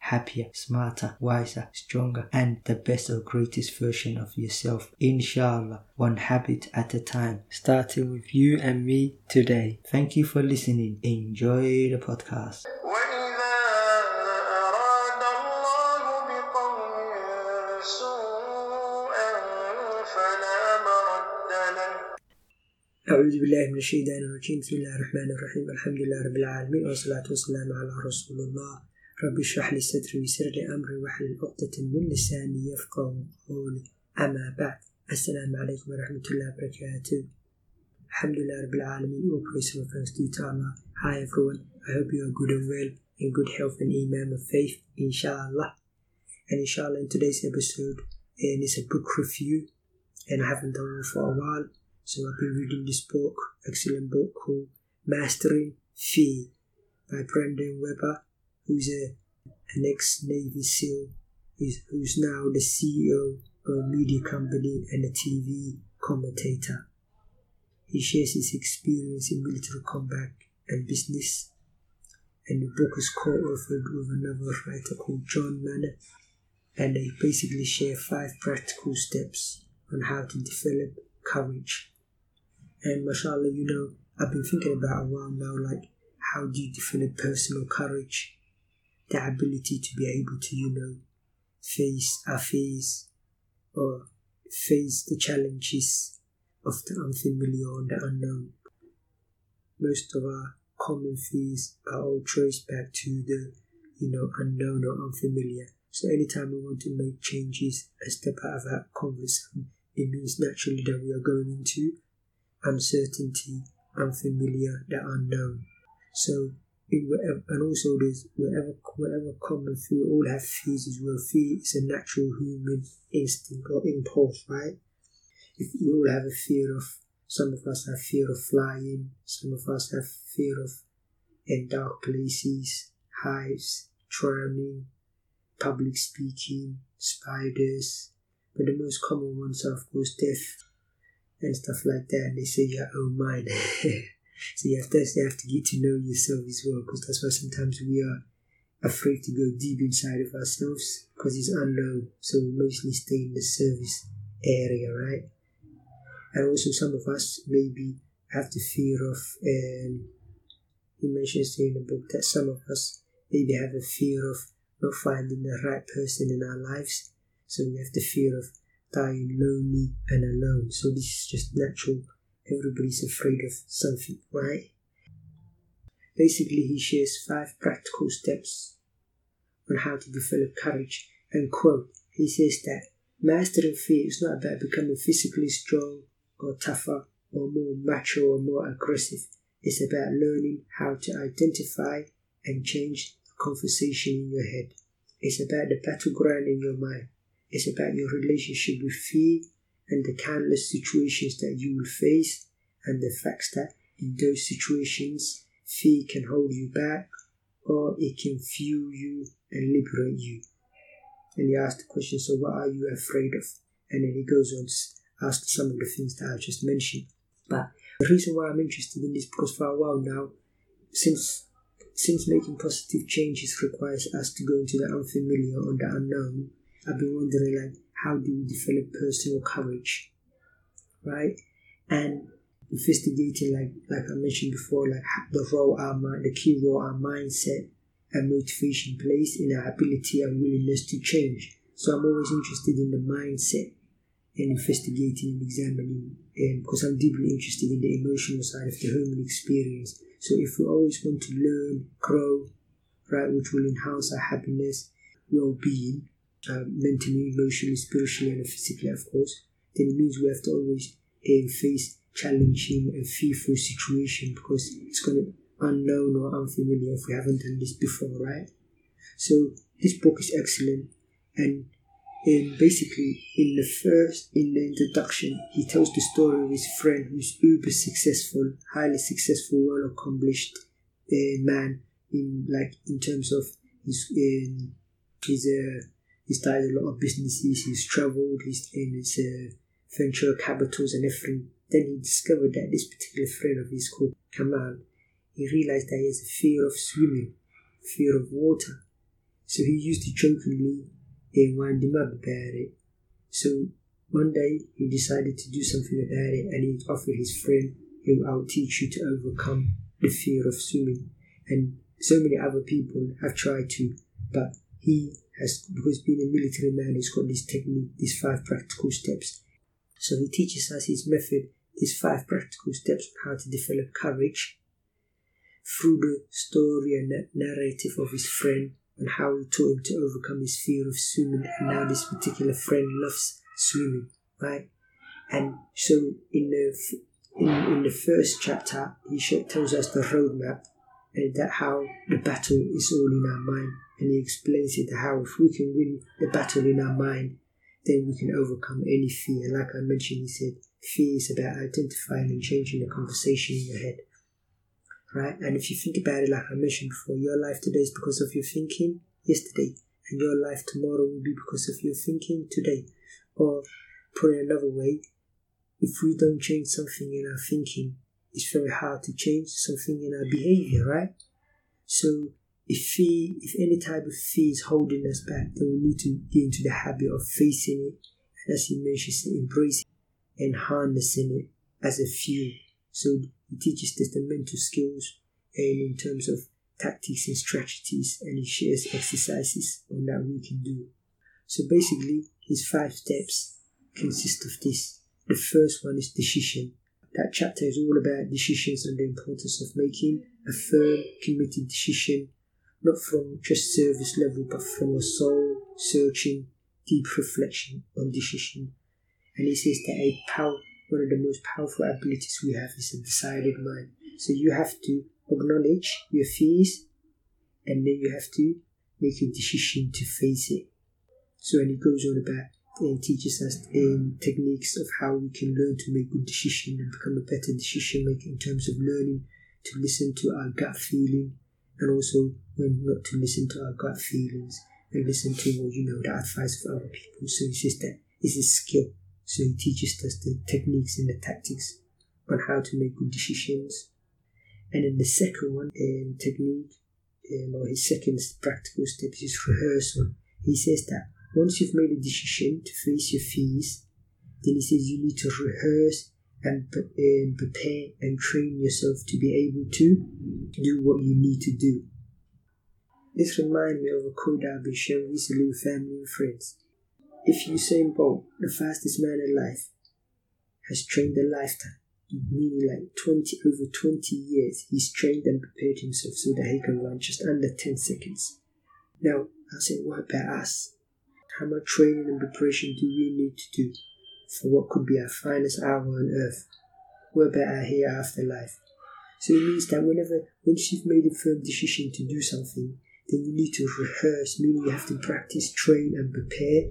happier, smarter, wiser, stronger, and the best or greatest version of yourself. Inshallah, one habit at a time, starting with you and me today. Thank you for listening. Enjoy the podcast. أعوذ بالله من الشيطان الرجيم بسم الله الرحمن الرحيم الحمد لله رب العالمين والصلاة والسلام على رسول الله رب اشرح لي صدري ويسر لي أمري واحلل عقدة من لساني يفقهوا قولي أما بعد السلام عليكم ورحمة الله وبركاته الحمد لله رب العالمين all praise and thanks due to Allah. Hi everyone, I hope you are good and well, in good health and imam of faith, inshallah. And inshallah in today's episode, and it's a book review, and I haven't done it for a while, so I've been reading this book, excellent book called Mastering Fear by Brendan Weber, who's an ex-Navy SEAL, who's now the CEO of a media company and a TV commentator. He shares his experience in military combat and business. And the book is co-authored with another writer called John Manor. And they basically share 5 practical steps on how to develop courage. And mashallah, you know, I've been thinking about a while now, like, how do you develop personal courage? The ability to be able to, you know, face the challenges of the unfamiliar or the unknown. Most of our common fears are all traced back to the, you know, unknown or unfamiliar. So anytime we want to make changes and step out of our comfort zone, it means naturally that we are going into uncertainty, unfamiliar, the unknown. So and also there's whatever common fear, we all have fears as well. Fear is a natural human instinct or impulse, right? If we all have a fear of, some of us have fear of flying, some of us have fear of in dark places, hives, drowning, public speaking, spiders. But the most common ones are of course death and stuff like that, and they say your own mind. So you have to get to know yourself as well, because that's why sometimes we are afraid to go deep inside of ourselves, because it's unknown. So we mostly stay in the service area, right? And also some of us maybe have the fear of, he mentions in the book that some of us maybe have a fear of not finding the right person in our lives. So we have the fear of dying lonely and alone. So this is just natural. Everybody's afraid of something, right? Basically, he shares 5 practical steps on how to develop courage. And quote, he says that mastering fear is not about becoming physically strong or tougher or more macho or more aggressive. It's about learning how to identify and change the conversation in your head. It's about the battleground in your mind. It's about your relationship with fear and the countless situations that you will face, and the facts that in those situations fear can hold you back or it can fuel you and liberate you. And he asked the question, so what are you afraid of? And then he goes on to ask some of the things that I just mentioned. But the reason why I'm interested in this, because for a while now, since making positive changes requires us to go into the unfamiliar or the unknown, I've been wondering, like, how do we develop personal courage, right? And investigating, like I mentioned before, like the key role our mindset and motivation plays in our ability and willingness to change. So I'm always interested in the mindset and investigating and examining, because I'm deeply interested in the emotional side of the human experience. So if we always want to learn, grow, right, which will enhance our happiness, well-being, mentally, emotionally, spiritually, and physically, of course, then it means we have to always face challenging and fearful situations, because it's going to be unknown or unfamiliar if we haven't done this before, right? So this book is excellent, and in the introduction, he tells the story of his friend who's uber successful, highly successful, well accomplished man in terms of he started a lot of businesses, he's traveled, he's in his venture capitals and everything. Then he discovered that this particular friend of his called Kamal, he realized that he has a fear of swimming, fear of water. So he used to jokingly wind him up about it. So one day he decided to do something about it, and he offered his friend, "I'll teach you to overcome the fear of swimming." And so many other people have tried to, but he has, because being a military man, he's got this technique, these 5 practical steps. So he teaches us his method, these 5 practical steps on how to develop courage through the story and narrative of his friend, and how he taught him to overcome his fear of swimming. And now this particular friend loves swimming, right? And so in the first chapter, he tells us the roadmap, and that how the battle is all in our mind. And he explains it, how if we can win the battle in our mind, then we can overcome any fear. And like I mentioned, he said, fear is about identifying and changing the conversation in your head. Right? And if you think about it, like I mentioned before, your life today is because of your thinking yesterday, and your life tomorrow will be because of your thinking today. Or put it another way, if we don't change something in our thinking, it's very hard to change something in our behavior, right? So if any type of fear is holding us back, then we need to get into the habit of facing it, and as he mentions, embracing it and harnessing it as a fuel. So he teaches us the mental skills, and in terms of tactics and strategies, and he shares exercises on that we can do. So basically, his 5 steps consist of this. The first one is decision. That chapter is all about decisions and the importance of making a firm, committed decision, not from just service level, but from a soul-searching, deep reflection on decision. And he says that one of the most powerful abilities we have is a decided mind. So you have to acknowledge your fears, and then you have to make a decision to face it. So, and he goes on about and teaches us techniques of how we can learn to make good decisions and become a better decision maker in terms of learning to listen to our gut feeling, and also when not to listen to our gut feelings and listen to the advice of other people. So he says that it's a skill. So he teaches us the techniques and the tactics on how to make good decisions. And then the second one, technique, or his second practical step, is rehearsal. He says that once you've made a decision to face your fears, then he says you need to rehearse and prepare and train yourself to be able to do what you need to do. This reminds me of a quote I've been sharing recently with family and friends. If Usain Bolt, the fastest man alive, has trained a lifetime, meaning like 20 years, he's trained and prepared himself so that he can run just under 10 seconds. Now, I say, what about us? How much training and preparation do we need to do for what could be our finest hour on earth? What about our hereafter life? So it means that once you've made a firm decision to do something, then you need to rehearse, meaning you have to practice, train and prepare,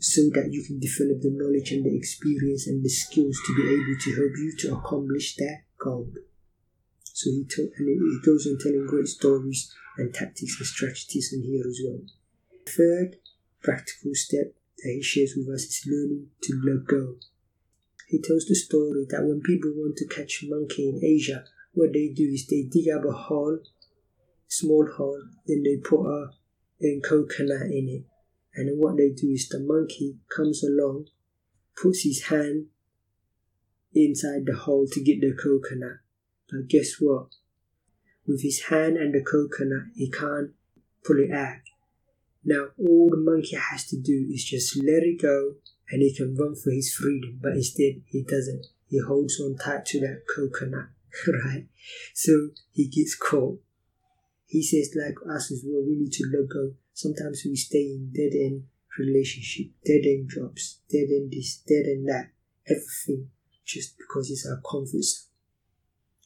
so that you can develop the knowledge and the experience and the skills to be able to help you to accomplish that goal. So he goes on telling great stories and tactics and strategies in here as well. Third practical step that he shares with us is learning to let go. He tells the story that when people want to catch a monkey in Asia, what they do is they dig up a small hole, then they put a coconut in it. And then what they do is the monkey comes along, puts his hand inside the hole to get the coconut. But guess what? With his hand and the coconut, he can't pull it out. Now, all the monkey has to do is just let it go, and he can run for his freedom. But instead, he doesn't. He holds on tight to that coconut, right? So he gets caught. He says, like us as well, we need to let go. Sometimes we stay in dead-end relationship, dead-end jobs, dead-end this, dead-end that, everything, just because it's our comfort zone.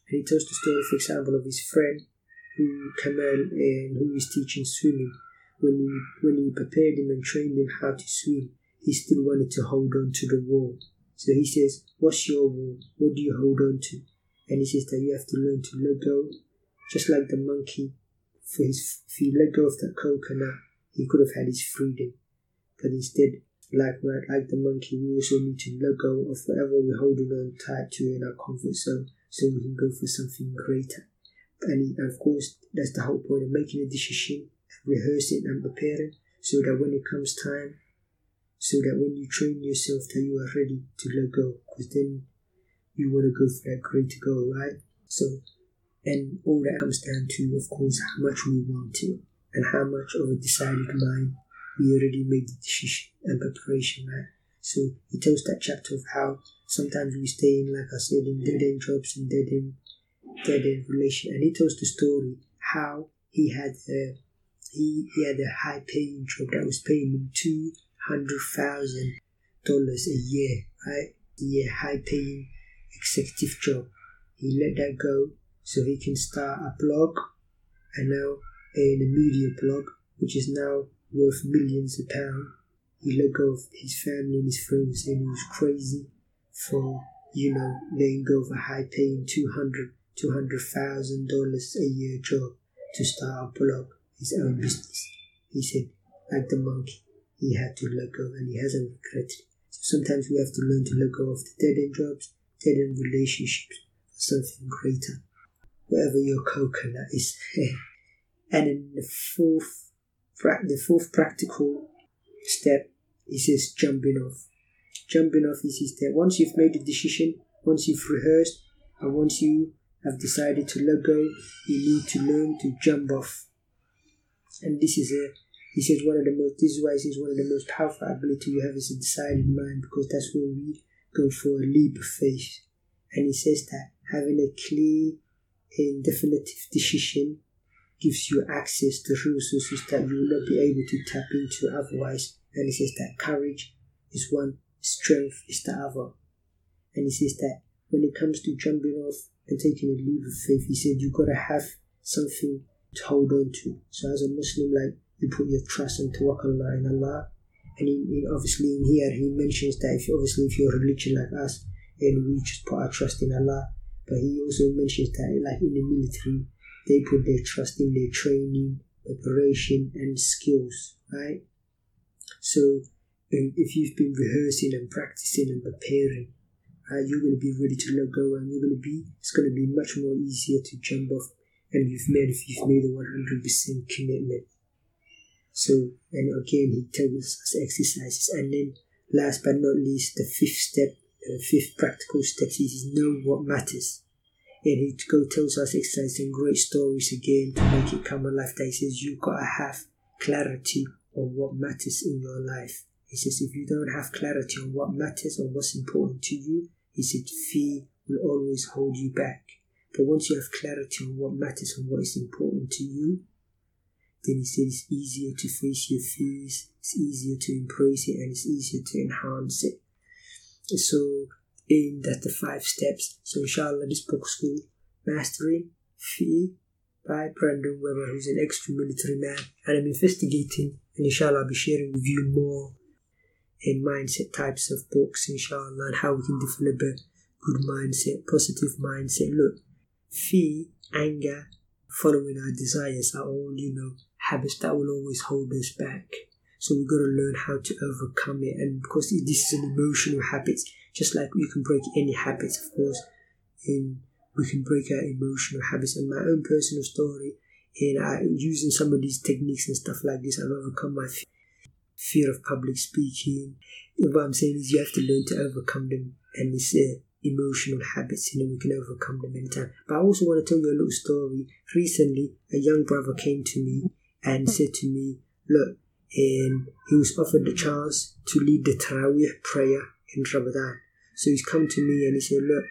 And he tells the story, for example, of his friend who Kamal and who is teaching swimming, when he prepared him and trained him how to swim, he still wanted to hold on to the wall. So he says, what's your wall? What do you hold on to? And he says that you have to learn to let go, just like the monkey. If he let go of that coconut, he could have had his freedom. But instead, like the monkey, we also need to let go of whatever we're holding on tight to in our comfort zone, so we can go for something greater. And of course, that's the whole point of making a decision, rehearsing and preparing, so that when it comes time, so that when you train yourself that you are ready to let go, because then you want to go for that greater goal, right? And all that comes down to, of course, how much we want it and how much of a decided mind we already made the decision and preparation, right? So he tells that chapter of how sometimes we stay in, like I said, in dead-end jobs and dead-end relation. And he tells the story how he had a high-paying job that was paying him $200,000 a year, right? A year high-paying executive job. He let that go, so he can start a blog, and now in a media blog, which is now worth millions of pounds. He let go of his family and his friends, saying he was crazy for, letting go of a high-paying $200,000 a year job to start a blog, his own business. He said, like the monkey, he had to let go, and he hasn't regretted it. So sometimes we have to learn to let go of the dead-end jobs, dead-end relationships, for something greater. Whatever your coconut is. And then the fourth practical step is just jumping off. Jumping off is that once you've made the decision, once you've rehearsed, and once you have decided to let go, you need to learn to jump off. And this is one of the most powerful ability you have is a decided mind, because that's when we go for a leap of faith. And he says that having a clear and definitive decision gives you access to resources that you will not be able to tap into otherwise. And it says that courage is one, strength is the other. And it says that when it comes to jumping off and taking a leap of faith, he said you've got to have something to hold on to. So as a Muslim, you put your trust in Tawakallah and Allah. And he mentions that if you're religious like us, and we just put our trust in Allah. But he also mentions that, in the military, they put their trust in their training, preparation, and skills, right? So, if you've been rehearsing and practicing and preparing, you're going to be ready to let go, and it's going to be much more easier to jump off. And if you've made a 100% commitment. So, and again, he tells us exercises, and then last but not least, the fifth step. Fifth practical step is know what matters. And he tells us exercises and great stories again to make it come alive. That he says you've got to have clarity on what matters in your life. He says if you don't have clarity on what matters or what's important to you, he said fear will always hold you back. But once you have clarity on what matters and what is important to you, then he said it's easier to face your fears, it's easier to embrace it, and it's easier to enhance it. So, that's the 5 steps. So, inshallah, this book is called Mastering Fear by Brendan Weber, who's an ex-military man. And I'm investigating, and inshallah, I'll be sharing with you more mindset types of books, inshallah, and how we can develop a good mindset, positive mindset. Look, fear, anger, following our desires are all, habits that will always hold us back. So we've got to learn how to overcome it. And because this is an emotional habit, just like you can break any habits, of course, and we can break our emotional habits. And my own personal story, and using some of these techniques and stuff like this, I've overcome my fear of public speaking. What I'm saying is you have to learn to overcome them. And it's emotional habits, we can overcome them anytime. But I also want to tell you a little story. Recently, a young brother came to me and said to me, look, and he was offered the chance to lead the Tarawih prayer in Ramadan. So he's come to me and he said, look,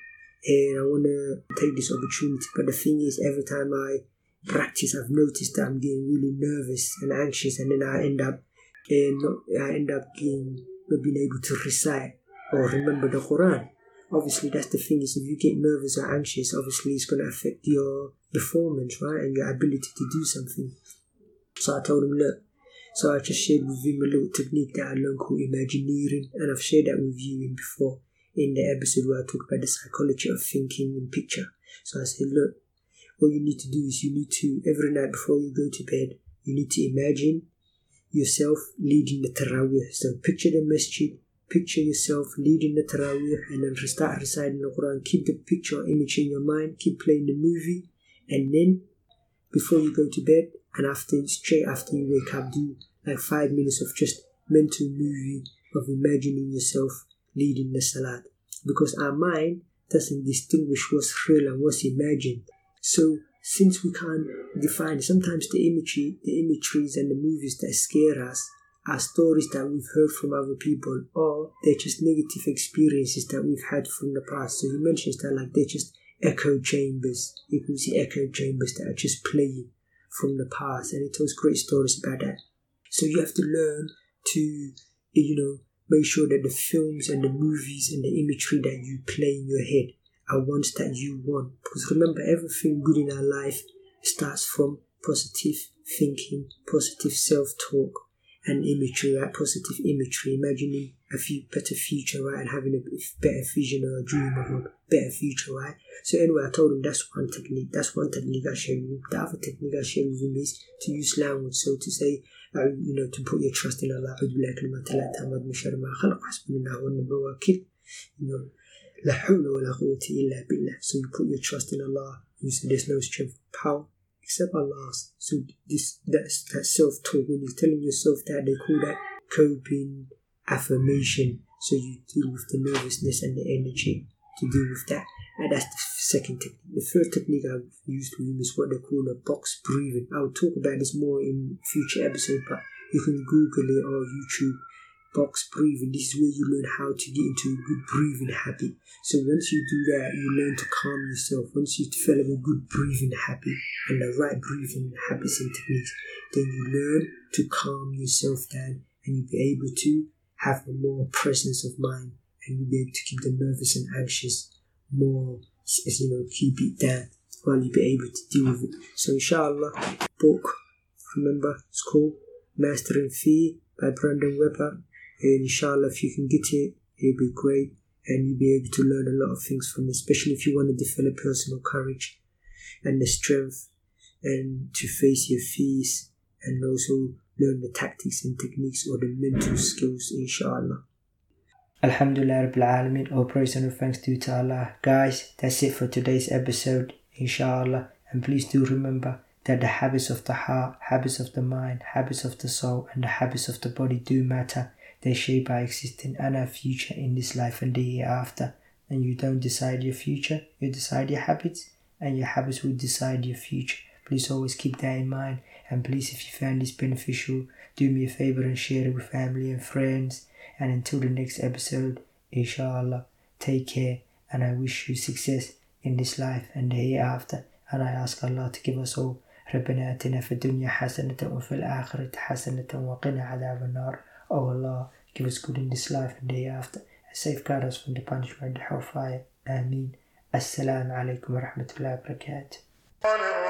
and I want to take this opportunity. But the thing is, every time I practice, I've noticed that I'm getting really nervous and anxious. And then I end up not being able to recite or remember the Quran. obviously that's the thing, is if you get nervous or anxious, obviously it's going to affect your performance, right, and your ability to do something. So I told him, look, so I just shared with him a little technique that I learned called Imagineering, and I've shared that with you before in the episode where I talked about the psychology of thinking in picture. So I said, look, what you need to do is you need to, every night before you go to bed, you need to imagine yourself leading the Tarawih. So picture the masjid, picture yourself leading the Tarawih, and then start reciting the Quran. Keep the picture image in your mind, keep playing the movie, and then before you go to bed and after, straight after you wake up, do like 5 minutes of just mental movie of imagining yourself leading the Salat, because our mind doesn't distinguish what's real and what's imagined. So since we can't define, sometimes the imageries and the movies that scare us are stories that we've heard from other people, or they're just negative experiences that we've had from the past. So he mentions that like they're just echo chambers. You can see echo chambers that are just playing from the past, and it tells great stories about that. So you have to learn to, make sure that the films and the movies and the imagery that you play in your head are ones that you want. Because remember, everything good in our life starts from positive thinking, positive self-talk, and imagery, right? Positive imagery, imagining a better future, right? And having a better vision or a dream of a better future, right? So anyway, I told him that's one technique I shared with him. The other technique I shared with him is to use language. So to say, to put your trust in Allah. So you put your trust in Allah. You say there's no strength or power except Allah's. So that's self-talk. When you're telling yourself that, they call that coping affirmation. So you deal with the nervousness and the energy to deal with that. And that's the second technique. The third technique I've used with him is what they call a box breathing. I'll talk about this more in future episodes, but you can Google it or YouTube. Box breathing. This is where you learn how to get into a good breathing habit. So once you do that, you learn to calm yourself. Once you develop a good breathing habit and the right breathing habits and techniques, then you learn to calm yourself down, and you'll be able to have a more presence of mind, and you'll be able to keep the nervous and anxious more, keep it down while you'll be able to deal with it. So inshallah, book, remember, it's called Mastering Fear by Brendan Weber. And inshallah, if you can get it, it'll be great, and you'll be able to learn a lot of things from it, especially if you want to develop personal courage and the strength and to face your fears, and also learn the tactics and techniques or the mental skills, inshallah. Alhamdulillah Rabbil Alameen, all praise and thanks due to Allah. Guys, that's it for today's episode, inshallah. And please do remember that the habits of the heart, habits of the mind, habits of the soul, and the habits of the body do matter. They shape our existence and our future in this life and the hereafter. And you don't decide your future, you decide your habits, and your habits will decide your future. Please always keep that in mind. And please, if you found this beneficial, do me a favor and share it with family and friends. And until the next episode, inshallah, take care. And I wish you success in this life and the hereafter. And I ask Allah to give us all. ربنا آتنا في الدنيا حسنة وفي الآخرة حسنة وقنا عذاب النار. Oh Allah, give us good in this life and day after, and safeguard us from the punishment of hellfire. Ameen. Assalamu alaikum wa rahmatullahi wa barakatuh.